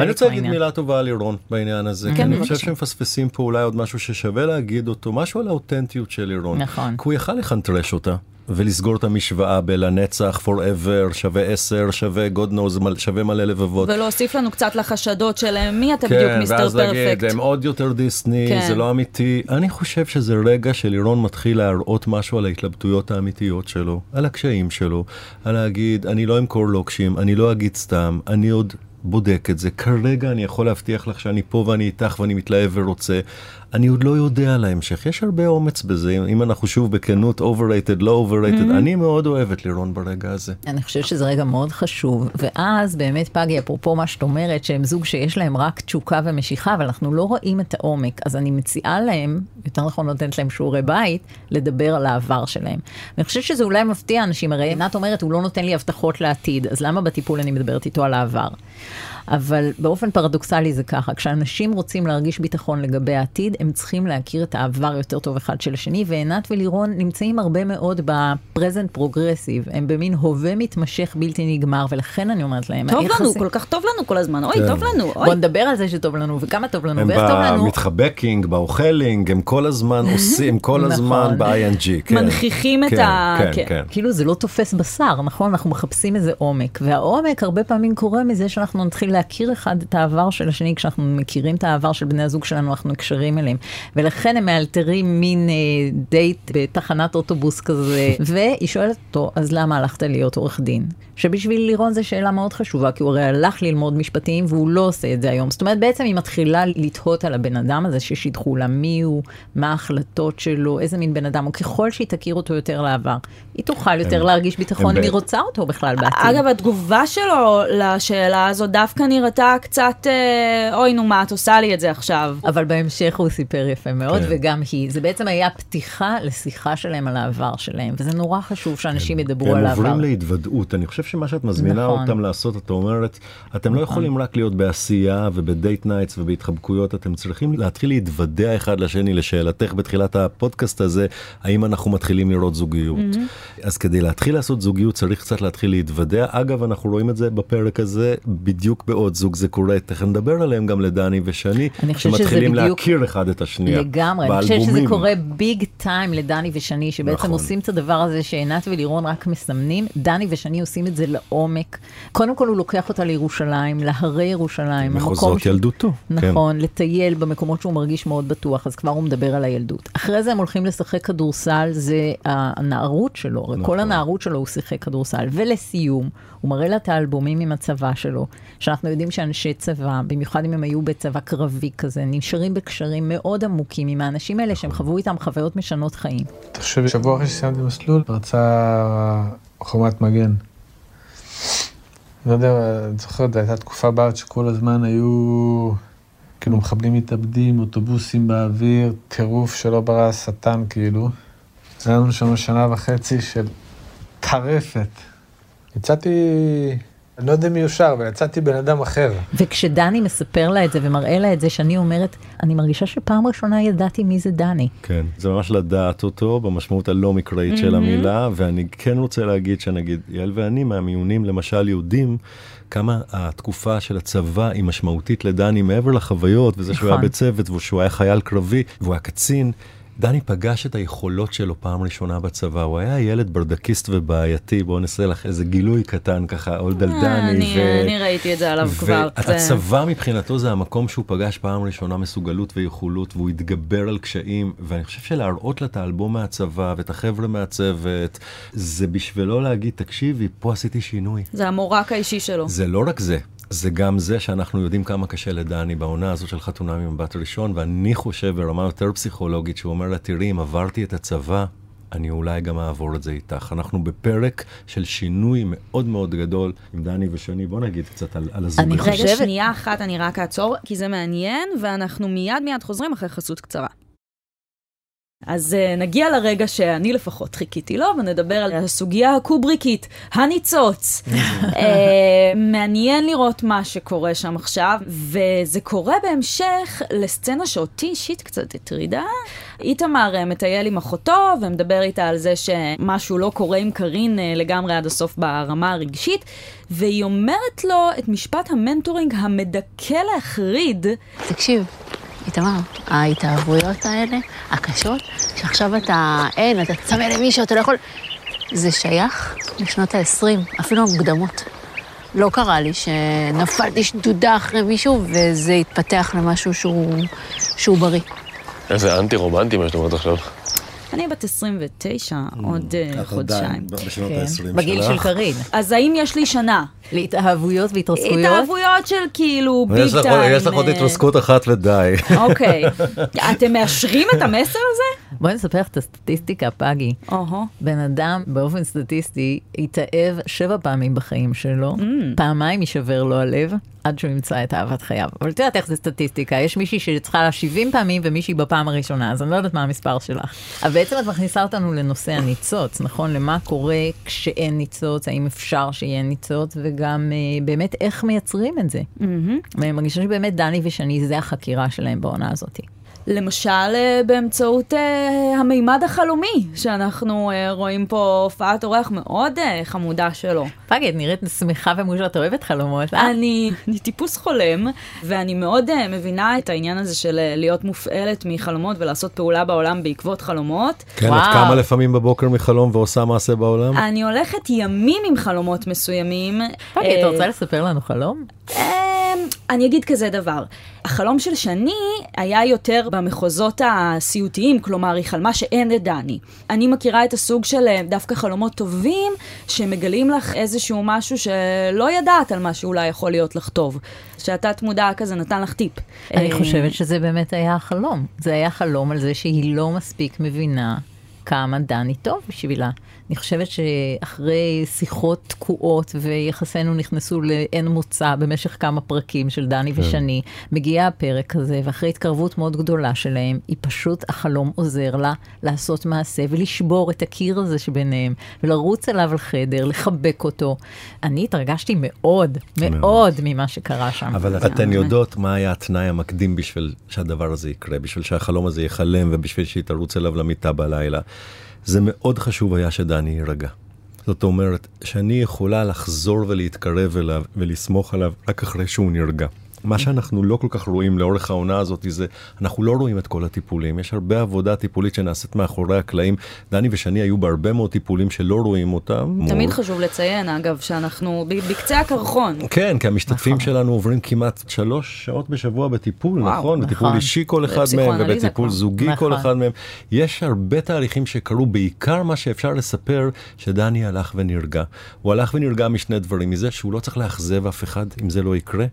אני רוצה להגיד מילה טובה לירון בעניין הזה, כי אני חושב שהם מפספסים פה אולי עוד משהו ששווה להגיד אותו, משהו על האותנטיות של לירון. נכון. כי הוא יכל לחנטרש אותה. ולסגור את המשוואה בלנצח, forever, שווה עשר, שווה God knows, שווה מלא לבבות. ולהוסיף לנו קצת לחשדות שלהם, מי אתה כן, בדיוק מיסטר פרפקט. כן, ואז להגיד, הם עוד יותר דיסני, כן. זה לא אמיתי. אני חושב שזה רגע שלירון מתחיל להראות משהו על ההתלבטויות האמיתיות שלו, על הקשיים שלו, על להגיד, אני לא אמכור לוקשים, אני לא אגיד סתם, אני עוד בודק את זה. כרגע אני יכול להבטיח לך שאני פה ואני איתך ואני מתלהב ורוצה. אני עוד לא יודע על ההמשך. יש הרבה אומץ בזה. אם אנחנו שוב בכנות, overrated, low overrated, אני מאוד אוהבת לירון ברגע הזה. אני חושבת שזה רגע מאוד חשוב. ואז באמת פגי, אפרופו מה שאת אומרת, שהם זוג שיש להם רק תשוקה ומשיכה, אבל אנחנו לא רואים את העומק. אז אני מציעה להם, יותר נכון נותנת להם שיעורי בית, לדבר על העבר שלהם. אני חושבת שזה אולי מפתיע אנשים. הרי נת אומרת, הוא לא נותן לי הבטחות לעתיד, אז למה בטיפול אני מדברת איתו על העבר? אבל באופן פרדוקסלי זה ככה, כשאנשים רוצים להרגיש ביטחון לגבי העתיד, הם צריכים להכיר את העבר יותר טוב אחד של השני, ועינת ולירון נמצאים הרבה מאוד בפרזנט פרוגרסיב, הם במין הווה מתמשך בלתי נגמר, ולכן אני אומרת להם, טוב לנו, כל כך טוב לנו כל הזמן, אוי, טוב לנו, בוא נדבר על זה שטוב לנו, וכמה טוב לנו, ואיך טוב לנו. הם במתחבקינג, באוכלינג, הם כל הזמן עושים, כל הזמן ב-איי אן ג'י. מנחיכים את ה... כאילו זה לא תופס בשר, נכון? אנחנו מחפשים איזה עומק, והעומק הרבה פעמים קורה מזה שאנחנו נתחיל להכיר אחד את העבר של השני, כשאנחנו מכירים את העבר של בני הזוג שלנו, אנחנו נקשרים אליהם. ולכן הם מאלתרים מין אה, דייט בתחנת אוטובוס כזה. והיא שואלת אותו, אז למה הלכת להיות עורך דין? שבשביל לירון זה שאלה מאוד חשובה, כי הוא הרי הלך ללמוד משפטים, והוא לא עושה את זה היום. זאת אומרת, בעצם היא מתחילה לתהות על הבן אדם הזה, ששידחו לה מי הוא, מה ההחלטות שלו, איזה מין בן אדם, או ככל שהיא תכיר אותו יותר לעבר, היא תוכל יותר להרגיש ביטחון, מי רוצה אותו בכלל בעתיד. אגב, התגובה שלו לשאלה הזאת דווקא נראתה קצת, אוי נו מה, את עושה לי את זה עכשיו. אבל בהמשך הוא סיפר יפה מאוד, וגם היא. זה בעצם היה פתיחה לשיחה שלהם על העבר שלהם, וזה נורא חשוב שאנשים ידברו על העבר. הם עוברים להתוודעות, אני חושב שמה שאת מזמינה אותם לעשות, את אומרת, אתם לא יכולים רק להיות בעשייה ובדייט נייטס ובהתחבקויות, אתם צריכים להתחיל להתוודע אחד לשני. לשאלתך בתחילת הפודקאסט הזה, האם אנחנו מתחילים לראות זוגיות? אז כדי להתחיל לעשות זוגיות צריך קצת להתחיל להתוודע. אגב, אנחנו רואים את זה בפרק הזה, בדיוק בעוד זוג זה קורה, תכף נדבר עליהם גם לדני ושני, שמתחילים להכיר אחד את השנייה. לגמרי, אני חושבת שזה קורה ביג טיים לדני ושני, שבעצם עושים את הדבר הזה שעינת ולירון רק מסמנים, דני ושני עושים את זה לעומק. קודם כל הוא לוקח אותה לירושלים, להרי ירושלים. מחוזות ילדותו. נכון, לטייל במקומות שהוא מרגיש מאוד בטוח, אז כבר הוא מדבר על הילדות. אחרי זה הם הולכים לשחק כדורסל, זה הנערות שלו, כל הנערות שלו הוא שיחק כדורסל. ולסיום, הוא מראה לה את האלבומים עם הצבא שלו, שאנחנו יודעים שאנשי צבא, במיוחד אם הם היו בצבא קרבי כזה, נשארים בקשרים מאוד עמוקים עם האנשים האלה שהם חוו איתם חוויות משנות חיים. תחשבי, שבוע אחרי שסיימתי מסלול, פרצה חומת מגן. לא יודע, אני זוכרת, זו הייתה תקופה בארץ שכל הזמן היו כאילו מחבלים מתאבדים, אוטובוסים באוויר, טירוף שלא ברא השטן כאילו. זה היה לנו שם שנה וחצי של טרפת. יצאתי, אני לא יודע מי יושר, אבל יצאתי בן אדם אחר. וכשדני מספר לה את זה ומראה לה את זה, שאני אומרת, אני מרגישה שפעם ראשונה ידעתי מי זה דני. כן, זה ממש לדעת אותו במשמעות הלא מקראית mm-hmm. של המילה, ואני כן רוצה להגיד שנגיד, יעל ואני מהמיונים למשל יהודים, כמה התקופה של הצבא היא משמעותית לדני מעבר לחוויות, וזה שהוא היה בצוות, ושהוא היה חייל קרבי, והוא היה קצין, דני פגש את היכולות שלו פעם ראשונה בצבא, הוא היה ילד ברדקיסט ובעייתי, בואו נעשה לך איזה גילוי קטן ככה, אולד על דני. אני ראיתי את זה עליו כבר. והצבא מבחינתו זה המקום שהוא פגש פעם ראשונה מסוגלות ויכולות, והוא התגבר על קשיים, ואני חושב שלהראות לה את האלבום מהצבא, ואת החבר'ה מהצוות, זה בשבילו להגיד, תקשיבי, פה עשיתי שינוי. זה המורק האישי שלו. זה לא רק זה. זה גם זה שאנחנו יודעים כמה קשה לדני בעונה הזאת של חתונה ממבט ראשון, ואני חושב ברמה יותר פסיכולוגית שהוא אומר לה, תראי, אם עברתי את הצבא, אני אולי גם אעבור את זה איתך. אנחנו בפרק של שינוי מאוד מאוד גדול עם דני ושני. בוא נגיד קצת על, על הזוג. אני חושבת שנייה אחת אני רק אעצור, כי זה מעניין, ואנחנו מיד מיד חוזרים אחרי חסות קצרה. אז נגיע לרגע שאני לפחות חיכיתי לו, ונדבר על הסוגיה הקובריקית, הניצוץ. מעניין לראות מה שקורה שם עכשיו, וזה קורה בהמשך לסצנה שאותי אישית קצת הטרידה. איתמר מטייל עם אחותו, ומדבר איתה על זה שמשהו לא קורה עם קרין לגמרי עד הסוף ברמה הרגשית, והיא אומרת לו את משפט המנטורינג המדכא להחריד. תקשיב. איתמר, ההתאהבויות האלה, הקשות, שעכשיו אתה אין, אתה צמא למישהו, אתה לא יכול... זה שייך לשנות ה-עשרים, אפילו המוקדמות. לא קרה לי שנפלתי שדודה אחרי מישהו, וזה התפתח למשהו שהוא, שהוא בריא. איזה אנטי-רומנטי מה שאתה אומרת עכשיו. אני בת עשרים ותשע, עוד חודשיים. בשנות ה-עשרים. בגיל של קרין. אז האם יש לי שנה? להתאהבויות והתרסקויות? התאהבויות של כאילו ביג טיים. יש לך עוד התרסקות אחת ודי. אוקיי. אתם מאשרים את המסר הזה? בואי נספר לך את הסטטיסטיקה, פגי. בן אדם באופן סטטיסטי התאהב שבע פעמים בחיים שלו, פעמיים יישבר לו הלב, עד שהוא ימצא את אהבת חייו. אבל תראה איך זה סטטיסטיקה. יש מישהי שצריכה לה שבעים פעמים ומישהי בפעם הראשונה, אז אני לא יודעת מה המספר שלך. אבל בעצם את מכניסה אותנו לנושא הניצוץ, נכון? למה קורה כשאין ניצוץ, האם אפשר שיהיה ניצוץ, וגם באמת איך מייצרים את זה. אני מרגישה שבאמת דני ושני זה החקירה שלהם בעונה הזאת. למשל באמצעות המימד החלומי, שאנחנו רואים פה הופעת אורח מאוד חמודה שלו. פגי, את נראית שמחה ומושרת, אוהבת חלומות, אה? אני טיפוס חולם, ואני מאוד מבינה את העניין הזה של להיות מופעלת מחלומות ולעשות פעולה בעולם בעקבות חלומות. כן, את קמה לפעמים בבוקר מחלום ועושה מעשה בעולם? אני הולכת ימים עם חלומות מסוימים. פגי, את רוצה לספר לנו חלום? אני אגיד כזה דבר. החלום של שני היה יותר במחוזות הסיוטיים, כלומר, היא חלמה שאין לדני. אני מכירה את הסוג של דווקא חלומות טובים, שמגלים לך איזשהו משהו שלא ידעת על מה שאולי יכול להיות לך טוב. שהתת מודע כזה נתן לך טיפ. אני חושבת שזה באמת היה החלום. זה היה חלום על זה שהיא לא מספיק מבינה כמה דני טוב בשבילה. אני חושבת שאחרי שיחות תקועות ויחסינו נכנסו לאין מוצא במשך כמה פרקים של דני ושני, מגיע הפרק הזה, ואחרי התקרבות מאוד גדולה שלהם, היא פשוט, החלום עוזר לה לעשות מעשה ולשבור את הקיר הזה שביניהם, ולרוץ עליו לחדר, לחבק אותו. אני התרגשתי מאוד, מאוד ממה שקרה שם. אבל אתן יודעות מה היה התנאי המקדים בשביל שהדבר הזה יקרה, בשביל שהחלום הזה יחלם ובשביל שהיא תרוץ אליו למיטה בלילה. זה מאוד חשוב היה שדני יירגע. זאת אומרת, שאני יכולה לחזור ולהתקרב אליו ולסמוך עליו רק אחרי שהוא נרגע. מה שאנחנו לא כל כך רואים לאורך העונה הזאת זה, אנחנו לא רואים את כל הטיפולים. יש הרבה עבודה טיפולית שנעשית מאחורי הקלעים. דני ושני היו בהרבה מאוד טיפולים שלא רואים אותם. תמיד חשוב לציין, אגב, שאנחנו בקצה הקרחון. כן, כי המשתתפים שלנו עוברים כמעט שלוש שעות בשבוע בטיפול, נכון? בטיפול אישי כל אחד מהם, ובטיפול זוגי כל אחד מהם. יש הרבה תהליכים שקרו, בעיקר מה שאפשר לספר, שדני הלך ונרגע. הוא הלך ונרגע משני דברים, מזה שהוא לא צריך לאכזב אף אחד, אם זה לא יקרה,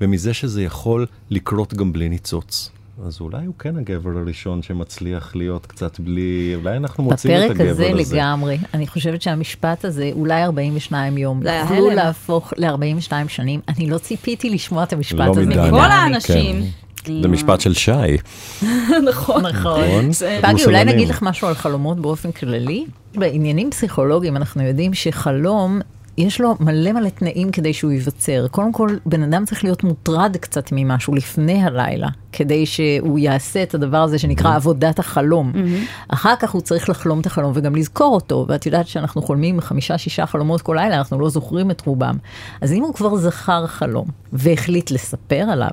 ומזה שזה יכול לקרות גם בלי ניצוץ. אז אולי הוא כן הגבר הראשון שמצליח להיות קצת בלי... אולי אנחנו מוצאים את הגבר הזה. בפרק הזה לגמרי. אני חושבת שהמשפט הזה, אולי ארבעים ושניים יום, יוכלו להפוך ל-ארבעים ושתיים שנים. אני לא ציפיתי לשמוע את המשפט הזה. מכל האנשים... זה משפט של שי. נכון. נכון. פגי, אולי נגיד לך משהו על חלומות באופן כללי. בעניינים פסיכולוגיים אנחנו יודעים שחלום... יש לו מלא מלא תנאים כדי שהוא ייווצר. קודם כל, בן אדם צריך להיות מוטרד קצת ממשהו לפני הלילה, כדי שהוא יעשה את הדבר הזה שנקרא עבודת החלום. אחר כך הוא צריך לחלום את החלום וגם לזכור אותו, ואת יודעת שאנחנו חולמים חמישה, שישה חלומות כל לילה, אנחנו לא זוכרים את רובם. אז אם הוא כבר זכר חלום והחליט לספר עליו,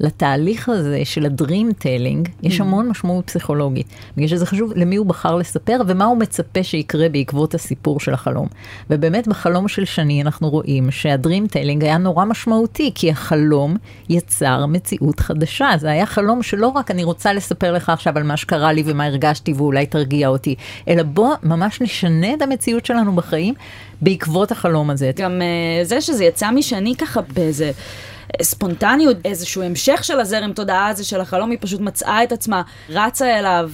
לתהליך הזה של ה-dream telling, יש המון משמעות פסיכולוגית. בגלל שזה חשוב למי הוא בחר לספר, ומה הוא מצפה שיקרה בעקבות הסיפור של החלום. ובאמת בחלום של שני אנחנו רואים שה-dream telling היה נורא משמעותי, כי החלום יצר מציאות חדשה. זה היה חלום שלא רק אני רוצה לספר לך עכשיו על מה שקרה לי ומה הרגשתי ואולי תרגיע אותי, אלא בוא ממש נשנה את המציאות שלנו בחיים בעקבות החלום הזה. גם זה שזה יצא משני ככה באיזה... ספונטניות, איזשהו המשך של הזרם תודעה הזה של החלום, היא פשוט מצאה את עצמה, רצה אליו.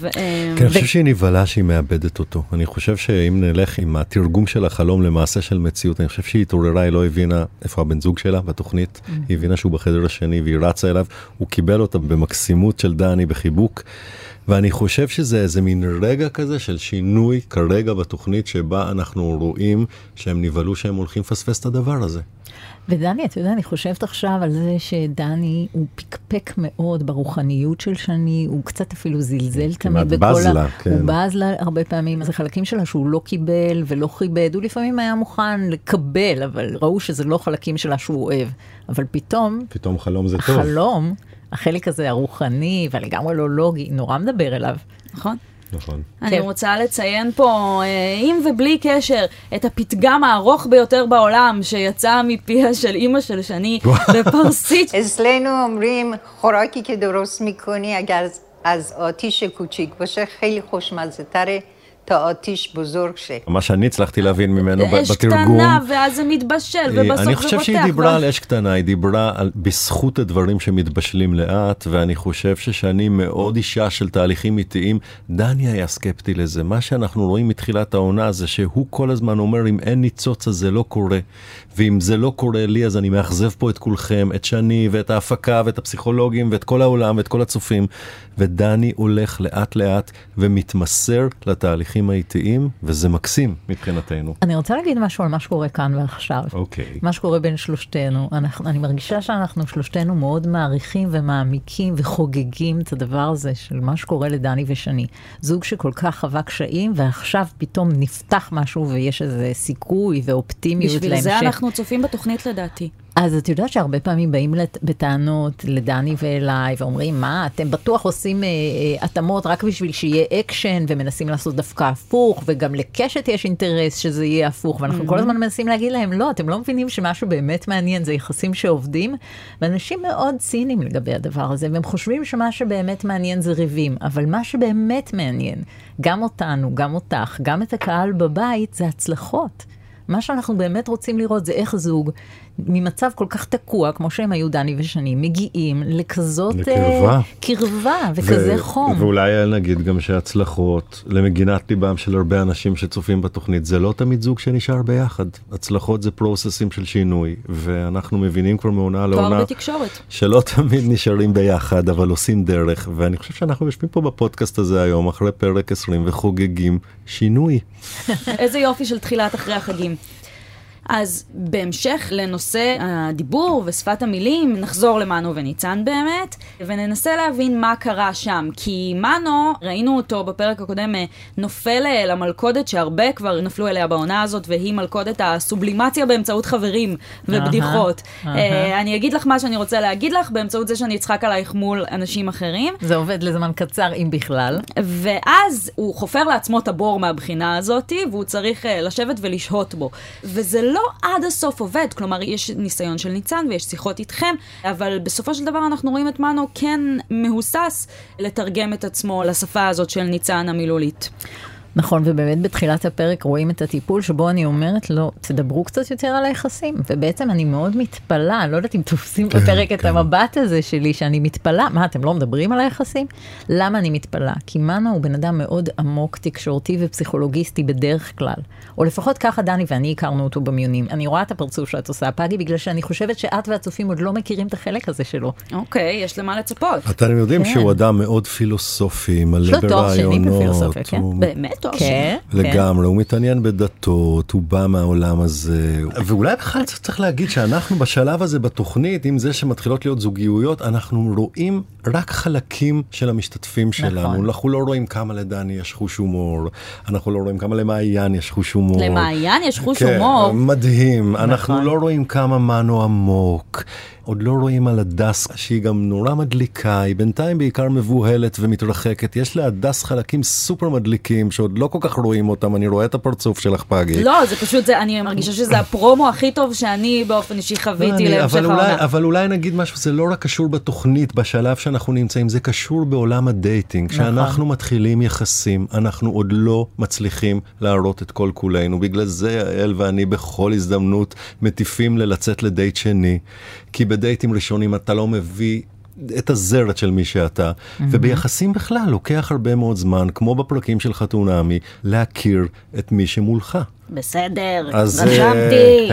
כן, אני חושב שהיא נבלה שהיא מאבדת אותו. אני חושב שאם נלך עם התרגום של החלום למעשה של מציאות, אני חושב שהיא התעוררה, היא לא הבינה איפה הבן זוג שלה בתוכנית, היא הבינה שהוא בחדר השני והיא רצה אליו, הוא קיבל אותה במקסימות של דני בחיבוק, ואני חושב שזה איזה מין רגע כזה של שינוי כרגע בתוכנית שבה אנחנו רואים שהם נבלו שהם הולכים פספס את הדבר הזה. ודני, אתה יודע, אני חושבת עכשיו על זה שדני הוא פקפק מאוד ברוחניות של שני, הוא קצת אפילו זלזל תמיד בכל בזלה, ה... כן. הוא בזלה הרבה פעמים, אז החלקים שלה שהוא לא קיבל ולא חיבד, הוא לפעמים היה מוכן לקבל, אבל ראו שזה לא חלקים שלה שהוא אוהב. אבל פתאום... פתאום חלום זה החלום, טוב. החלום, החלק הזה הרוחני ולגמרי לא לוגי, נורא מדבר אליו. נכון. נכון. אני רוצה לציין פה, עם ובלי קשר, את הפתגם הארוך ביותר בעולם שיצא מפיה של אמא של שני בפרסית. אצלנו אומרים, חורקי כדרוס מיקוני, אז אוטיש קוצ'יק, ושחיל חושמז תרי, תאוטיש בוזורג ש... מה שאני הצלחתי להבין ממנו בתרגום... אש קטנה, ואז זה מתבשל, ובסוף זה רותח. אני חושב שהיא דיברה על אש קטנה, היא דיברה בזכות הדברים שמתבשלים לאט, ואני חושב ששני מאוד אישה של תהליכים איטיים, דני היה סקפטי לזה. מה שאנחנו רואים מתחילת העונה זה שהוא כל הזמן אומר, אם אין ניצוץ אז זה לא קורה, ואם זה לא קורה לי אז אני מאכזב פה את כולכם, את שני ואת ההפקה ואת הפסיכולוגים ואת כל העולם ואת כל הצופים, ודני הולך לאט לאט ומתמסר לתהליכים האיטיים, וזה מקסים מבחינתנו. אני רוצה להגיד משהו על מה שקורה כאן ועכשיו. אוקיי. מה שקורה בין שלושתנו. אנחנו, אני מרגישה שאנחנו שלושתנו מאוד מעריכים ומעמיקים וחוגגים את הדבר הזה של מה שקורה לדני ושני. זוג שכל כך חווה קשיים, ועכשיו פתאום נפתח משהו ויש איזה סיכוי ואופטימיות להמשך. בשביל זה אנחנו צופים בתוכנית לדעתי. אז את יודעת שהרבה פעמים באים בטענות לדני ואליי, ואומרים, מה, אתם בטוח עושים אה, אה, התאמות רק בשביל שיהיה אקשן, ומנסים לעשות דווקא הפוך, וגם לקשת יש אינטרס שזה יהיה הפוך, ואנחנו mm-hmm. כל הזמן מנסים להגיד להם, לא, אתם לא מבינים שמשהו באמת מעניין, זה יחסים שעובדים, ואנשים מאוד צינים לגבי הדבר הזה, והם חושבים שמה שבאמת מעניין זה ריבים, אבל מה שבאמת מעניין, גם אותנו, גם אותך, גם את הקהל בבית, זה הצלחות. מה שאנחנו באמת רוצים לראות זה איך זוג ממצב כל כך תקוע, כמו שהם היו דני ושני, מגיעים לכזאת לקרבה. קרבה וכזה ו- חום. ואולי נגיד גם שהצלחות, למגינת ליבם של הרבה אנשים שצופים בתוכנית, זה לא תמיד זוג שנשאר ביחד. הצלחות זה פרוססים של שינוי, ואנחנו מבינים כבר מעונה לעונה, שלא תמיד נשארים ביחד, אבל עושים דרך, ואני חושב שאנחנו יושבים פה בפודקאסט הזה היום, אחרי פרק עשרים, וחוגגים שינוי. איזה יופי של תחילת אחרי החגים. אז בהמשך לנושא הדיבור ושפת המילים, נחזור למנו וניצן באמת, וננסה להבין מה קרה שם. כי מנו, ראינו אותו בפרק הקודם, נופל למלכודת שהרבה כבר נפלו אליה בעונה הזאת, והיא מלכודת הסובלימציה באמצעות חברים ובדיחות. Uh-huh, uh-huh. אני אגיד לך מה שאני רוצה להגיד לך, באמצעות זה שאני אצחק עלייך מול אנשים אחרים. זה עובד לזמן קצר, אם בכלל. ואז הוא חופר לעצמו את הבור מהבחינה הזאת, והוא צריך לשבת ולשהות בו. וזה לא עד הסוף עובד, כלומר יש ניסיון של ניצן ויש שיחות איתכם, אבל בסופו של דבר אנחנו רואים את מנו כן מהוסס לתרגם את עצמו לשפה הזאת של ניצן המילולית. נכון, ובאמת בתחילת הפרק רואים את הטיפול שבו אני אומרת לו, תדברו קצת יותר על היחסים, ובעצם אני מאוד מתפלאה, לא יודעת אם תופסים בפרק את המבט הזה שלי, שאני מתפלאה, מה, אתם לא מדברים על היחסים? למה אני מתפלאה? כי מנו הוא בן אדם מאוד עמוק, תקשורתי ופסיכולוגיסטי בדרך כלל, או לפחות ככה דני ואני הכרנו אותו במיונים, אני רואה את הפרצוף שאת עושה, פגי, בגלל שאני חושבת שאת והצופים עוד לא מכירים את החלק הזה שלו. אוקיי, יש למה לצפות. אתם יודעים שהוא אדם מאוד פילוסופי, מלא ברעיונות. באמת? לגמרי, הוא מתעניין בדתות, הוא בא מהעולם הזה, ואולי בכלל צריך להגיד שאנחנו בשלב הזה בתוכנית, עם זה שמתחילות להיות זוגיות, אנחנו רואים רק חלקים של המשתתפים שלנו, אנחנו לא רואים כמה לדני יש חוש הומור, אנחנו לא רואים כמה למעיין יש חוש הומור, למעיין יש חוש הומור, מדהים, אנחנו לא רואים כמה מנו עמוק, עוד לא רואים על הדס, שהיא גם נורא מדליקה, היא בינתיים בעיקר מבוהלת ומתרחקת, יש לה הדס חלקים סופר מדליקים, שעוד לא כל כך רואים אותם, אני רואה את הפרצוף שלך פגי. לא, זה פשוט, זה, אני מרגישה שזה הפרומו הכי טוב שאני באופן אישי חוויתי להמשך העונה. אבל אולי נגיד משהו, זה לא רק קשור בתוכנית, בשלב שאנחנו נמצאים, זה קשור בעולם הדייטינג, כשאנחנו מתחילים יחסים, אנחנו עוד לא מצליחים להראות את כל כולנו, בגלל זה, האל ואני בכל הזדמנות מטיפים ללצאת לדייט שני, כי בד בדייטים ראשונים אתה לא מביא את הזרת של מי שאתה, mm-hmm. וביחסים בכלל לוקח הרבה מאוד זמן, כמו בפרקים של חתונמי, להכיר את מי שמולך. בסדר, נשבתי.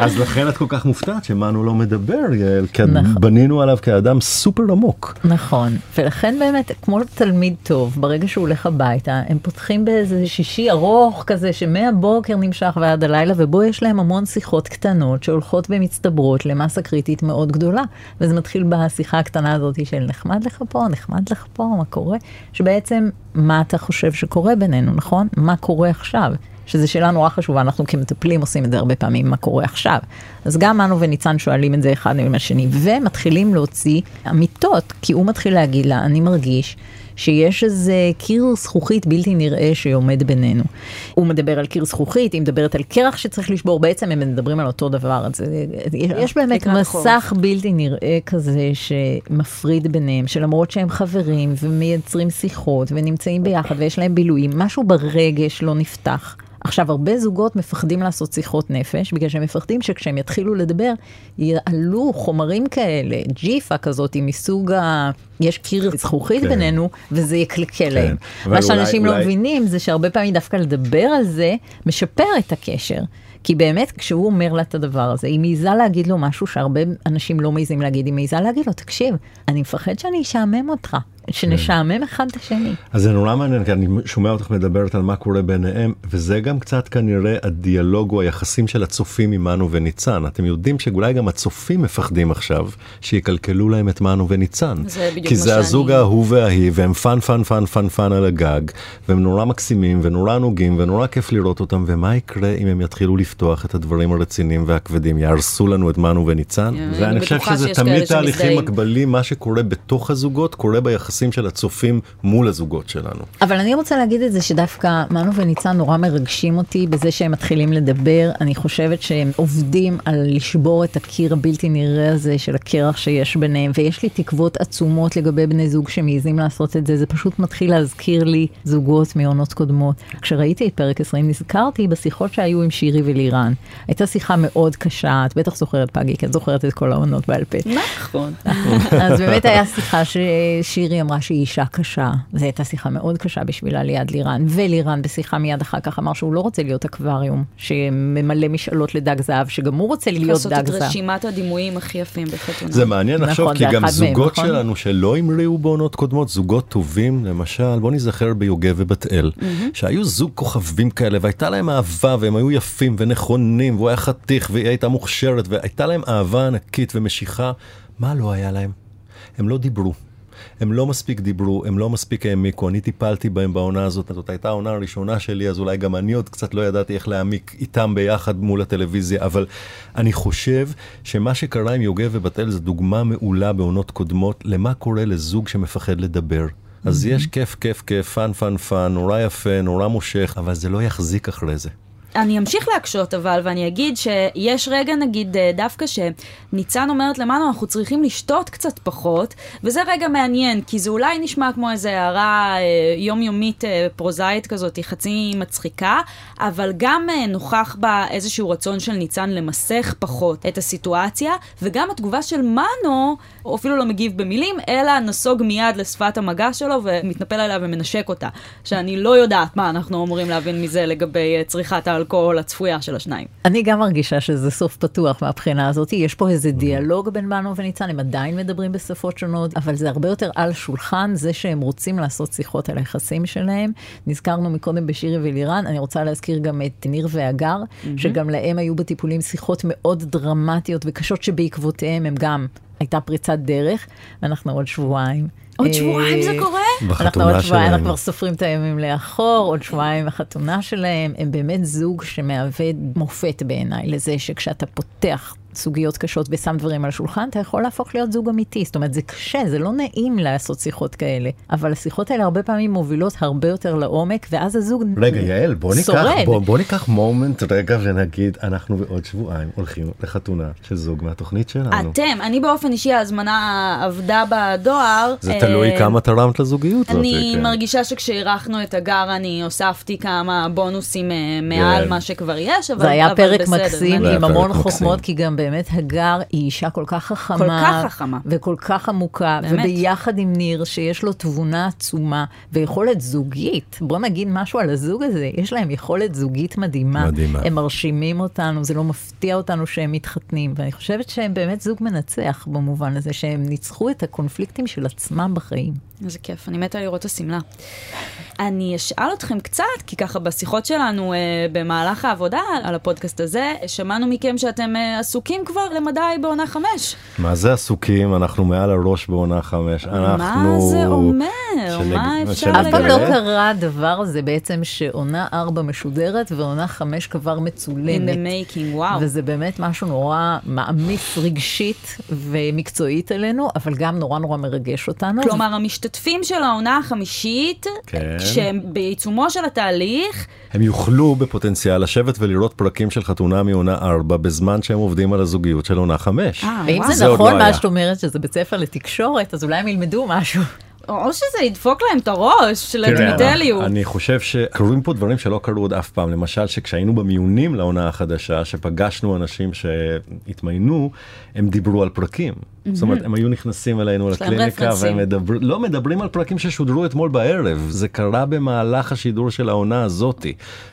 אז לכן את כל כך מופתעת שמנו לא מדבר, יעל, כי בנינו עליו כאדם סופר עמוק. נכון, ולכן באמת, כמו תלמיד טוב, ברגע שהוא הולך הביתה, הם פותחים באיזה שישי ארוך כזה, שמהבוקר נמשך ועד הלילה, ובו יש להם המון שיחות קטנות, שהולכות ומצטברות למסה קריטית מאוד גדולה, וזה מתחיל בשיחה הקטנה הזאת של נחמד לך פה, נחמד לך פה, מה קורה? שבעצם, מה אתה חושב שקורה בינינו, נכון? מה קורה עכשיו? שזו שאלה נורא חשובה, אנחנו כמטפלים עושים את זה הרבה פעמים, מה קורה עכשיו. אז גם מנו וניצן שואלים את זה אחד עם השני, ומתחילים להוציא אמיתות, כי הוא מתחיל להגיד לה, אני מרגיש שיש איזה קיר זכוכית בלתי נראה שעומד בינינו. הוא מדבר על קיר זכוכית, היא מדברת על קרח שצריך לשבור, בעצם הם מדברים על אותו דבר. יש באמת מסך בלתי נראה כזה שמפריד ביניהם, שלמרות שהם חברים ומייצרים שיחות ונמצאים ביחד ויש להם בילויים, משהו ברגש לא נפתח. עכשיו, הרבה זוגות מפחדים לעשות שיחות נפש, בגלל שהם מפחדים שכשהם יתחילו לדבר, יעלו חומרים כאלה, ג'יפה כזאת, מסוג ה... יש קיר זכוכית כן. בינינו, וזה יקלקל כן. להם. מה שאנשים אולי... לא מבינים, זה שהרבה פעמים דווקא לדבר על זה, משפר את הקשר. כי באמת, כשהוא אומר לה את הדבר הזה, היא מעיזה להגיד לו משהו שהרבה אנשים לא מעיזים להגיד, היא מעיזה להגיד לו, תקשיב, אני מפחד שאני אשעמם אותך. שנשעמם אחד את השני. אז זה נורא מעניין, כי אני שומע אותך מדברת על מה קורה ביניהם, וזה גם קצת כנראה הדיאלוג או היחסים של הצופים עם מנו וניצן. אתם יודעים שאולי גם הצופים מפחדים עכשיו, שיקלקלו להם את מנו וניצן. כי זה הזוג ההוא וההיא, והם פן פן פן פן פן על הגג, והם נורא מקסימים ונורא נוגעים ונורא כיף לראות אותם, ומה יקרה אם הם יתחילו לפתוח את הדברים הרציניים והכבדים? יהרסו לנו את מנו וניצן? ואני חושב שזה תמיד תהליכים מקבלים, מה שקורה בתוך הזוגות, קורה ביחסים של הצופים מול הזוגות שלנו. אבל אני רוצה להגיד את זה שדווקא מנו וניצן נורא מרגשים אותי בזה שהם מתחילים לדבר. אני חושבת שהם עובדים על לשבור את הקיר הבלתי נראה הזה של הקרח שיש ביניהם, ויש לי תקוות עצומות לגבי בני זוג שמעיזים לעשות את זה. זה פשוט מתחיל להזכיר לי זוגות מעונות קודמות. כשראיתי את פרק עשרים נזכרתי בשיחות שהיו עם שירי ולירן. הייתה שיחה מאוד קשה, את בטח זוכרת פגי, כי את זוכרת את כל העונות בעל פה. נכון. אז באמת היה שיחה ששירי אמרה שהיא אישה קשה, זו הייתה שיחה מאוד קשה בשבילה ליד לירן, ולירן בשיחה מיד אחר כך אמר שהוא לא רוצה להיות אקווריום, שממלא משאלות לדג זהב, שגם הוא רוצה להיות דג זהב. לעשות את רשימת הדימויים הכי יפים בחתונה. זה מעניין עכשיו, כי גם זוגות שלנו שלא המריאו בעונות קודמות, זוגות טובים, למשל, בוא נזכר ביוגב ובת אל, שהיו זוג כוכבים כאלה, והייתה להם אהבה, והם היו יפים ונכונים, והוא היה חתיך, והיא הייתה מוכשרת, והייתה להם אהבה ענקית ומשיכה. מה לא היה להם? הם לא דיברו. הם לא מספיק דיברו, הם לא מספיק העמיקו, אני טיפלתי בהם בעונה הזאת, זאת הייתה העונה הראשונה שלי, אז אולי גם אני עוד קצת לא ידעתי איך להעמיק איתם ביחד מול הטלוויזיה, אבל אני חושב שמה שקרה עם יוגב ובת אל זה דוגמה מעולה בעונות קודמות, למה קורה לזוג שמפחד לדבר. אז יש כיף, כיף, כיף, פן, פן, פן, נורא יפה, נורא מושך, אבל זה לא יחזיק אחרי זה. אני אמשיך להקשות אבל, ואני אגיד שיש רגע נגיד דווקא שניצן אומרת למנו, אנחנו צריכים לשתות קצת פחות, וזה רגע מעניין, כי זה אולי נשמע כמו איזו הערה יומיומית פרוזאית כזאת, חצי מצחיקה, אבל גם נוכח בה איזשהו רצון של ניצן למסך פחות את הסיטואציה, וגם התגובה של מנו, הוא אפילו לא מגיב במילים, אלא נסוג מיד לשפת המגע שלו, ומתנפל עליה ומנשק אותה, שאני לא יודעת מה אנחנו אמורים להבין מזה לגבי צריכת האלכוהול. כל הצפויה של השניים. אני גם מרגישה שזה סוף פתוח מהבחינה הזאת. יש פה איזה דיאלוג בין מנו וניצן, הם עדיין מדברים בשפות שונות, אבל זה הרבה יותר על שולחן, זה שהם רוצים לעשות שיחות על היחסים שלהם. נזכרנו מקודם בשירי ולירן, אני רוצה להזכיר גם את ניר ואגר, שגם להם היו בטיפולים שיחות מאוד דרמטיות וקשות שבעקבותיהם הם גם הייתה פריצת דרך, ואנחנו עוד שבועיים. עוד שבועיים זה קורה? בחתונה שלהם. אנחנו כבר סופרים את הימים לאחור, עוד שבועיים בחתונה שלהם. הם באמת זוג שמהווה מופת בעיניי לזה שכשאתה פותח סוגיות קשות ושם דברים על השולחן, אתה יכול להפוך להיות זוג אמיתי. זאת אומרת, זה קשה, זה לא נעים לעשות שיחות כאלה. אבל השיחות האלה הרבה פעמים מובילות הרבה יותר לעומק, ואז הזוג רגע, יעל, בוא ניקח, בוא, בוא ניקח מומנט רגע ונגיד, אנחנו בעוד שבועיים הולכים לחתונה של זוג מהתוכנית שלנו. אתם, אני באופן אישי, ההזמנה עבדה בדואר. זה תלוי כמה תרמת לזוגיות. אני מרגישה שכשאירחנו את הגר, אני הוספתי כמה בונוסים מעל מה שכבר יש, אבל זה היה פרק מקסים עם המון חוכמות, כי גם באמת הגר היא אישה כל כך חכמה. כל כך חכמה. וכל כך עמוקה. באמת. וביחד עם ניר, שיש לו תבונה עצומה, ויכולת זוגית. בואו נגיד משהו על הזוג הזה. יש להם יכולת זוגית מדהימה. מדהימה. הם מרשימים אותנו, זה לא מפתיע אותנו שהם מתחתנים. ואני חושבת שהם באמת זוג מנצח, במובן הזה, שהם ניצחו את הקונפליקטים של עצמם בחיים. זה כיף, אני מתה לראות הסמלה. אני אשאל אתכם קצת, כי ככה בשיחות שלנו במהלך העבודה על הפודקאסט הזה, שמענו מכם שאתם עסוקים כבר למדי בעונה חמש. מה זה עסוקים? אנחנו מעל הראש בעונה חמש. מה זה אומר? מה אפשר לגלל? אף פעם לא קרה דבר, זה בעצם שעונה ארבע משודרת ועונה חמש כבר מצולמת. וזה באמת משהו נורא מעמיס רגשית ומקצועית אלינו, אבל גם נורא נורא מרגש אותנו. כלומר, המשתתפים של העונה החמישית, שהם בעיצומו של התהליך, הם יוכלו בפוטנציאל לשבת ולראות פרקים של חתונה מעונה ארבע, בזמן שהם עובדים על הזוגיות של עונה חמש. ואם זה נכון מה שאת אומרת, שזה בית ספר לתקשורת, אז אולי הם ילמדו משהו. או שזה ידפוק להם את הראש, לדמיטליות. אני חושב שקרואים פה דברים שלא קרו עוד אף פעם. למשל, שכשהיינו במיונים לעונה החדשה, שפגשנו אנשים שהתמיינו, הם דיברו על פרקים. זאת אומרת, הם היו נכנסים אלינו לקליניקה, והם לא מדברים על פרקים ששודרו אתמול בערב. זה קרה במהלך השידור של העונה הזאת.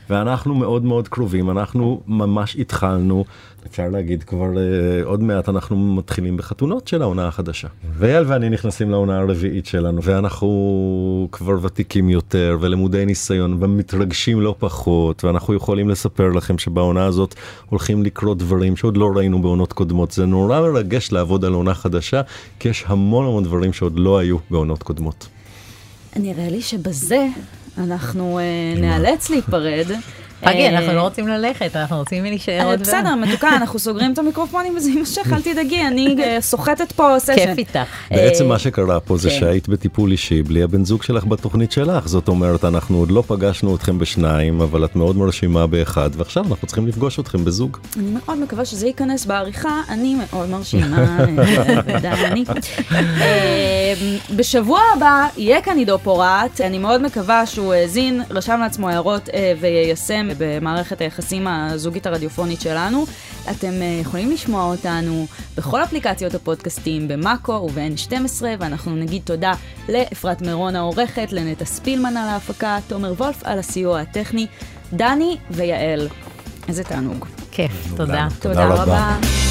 ואנחנו מאוד מאוד קרובים. אנחנו ממש התחלנו, אפשר להגיד כבר עוד מעט, אנחנו מתחילים בחתונות של העונה החדשה. ואל ואני נכנסים לעונה הרביעית שלנו, ואנחנו כבר ותיקים יותר, ולמודי ניסיון, ומתרגשים לא פחות, ואנחנו יכולים לספר לכם שבעונה הזאת הולכים לקרות דברים שעוד לא ראינו בעונות קודמות. זה נורא מרגש לעבוד על עונה חדשה, כי יש המון המון דברים שעוד לא היו בעונות קודמות. נראה לי שבזה אנחנו נאלץ להיפרד. רגע, אנחנו לא רוצים ללכת, אנחנו רוצים להישאר עוד. בסדר, מתוקה, אנחנו סוגרים את המיקרופונים, וזה יימשך, אל תדאגי, אני סוחטת פה סשן. כיף איתך. בעצם מה שקרה פה זה שהיית בטיפול אישי, בלי הבן זוג שלך בתוכנית שלך. זאת אומרת, אנחנו עוד לא פגשנו אתכם בשניים, אבל את מאוד מרשימה באחד, ועכשיו אנחנו צריכים לפגוש אתכם בזוג. אני מאוד מקווה שזה ייכנס בעריכה, אני מאוד מרשימה, ודני. בשבוע הבא יהיה כאן עידו פורט, אני מאוד מקווה שהוא האזין, רשם לעצמו הערות ויישם במערכת היחסים הזוגית הרדיופונית שלנו. אתם יכולים לשמוע אותנו בכל אפליקציות הפודקאסטים, במאקו וב-אן שתים עשרה, ואנחנו נגיד תודה לאפרת מרון העורכת, לנטה ספילמן על ההפקה, תומר וולף על הסיוע הטכני, דני ויעל. איזה תענוג. כיף, תודה. תודה רבה.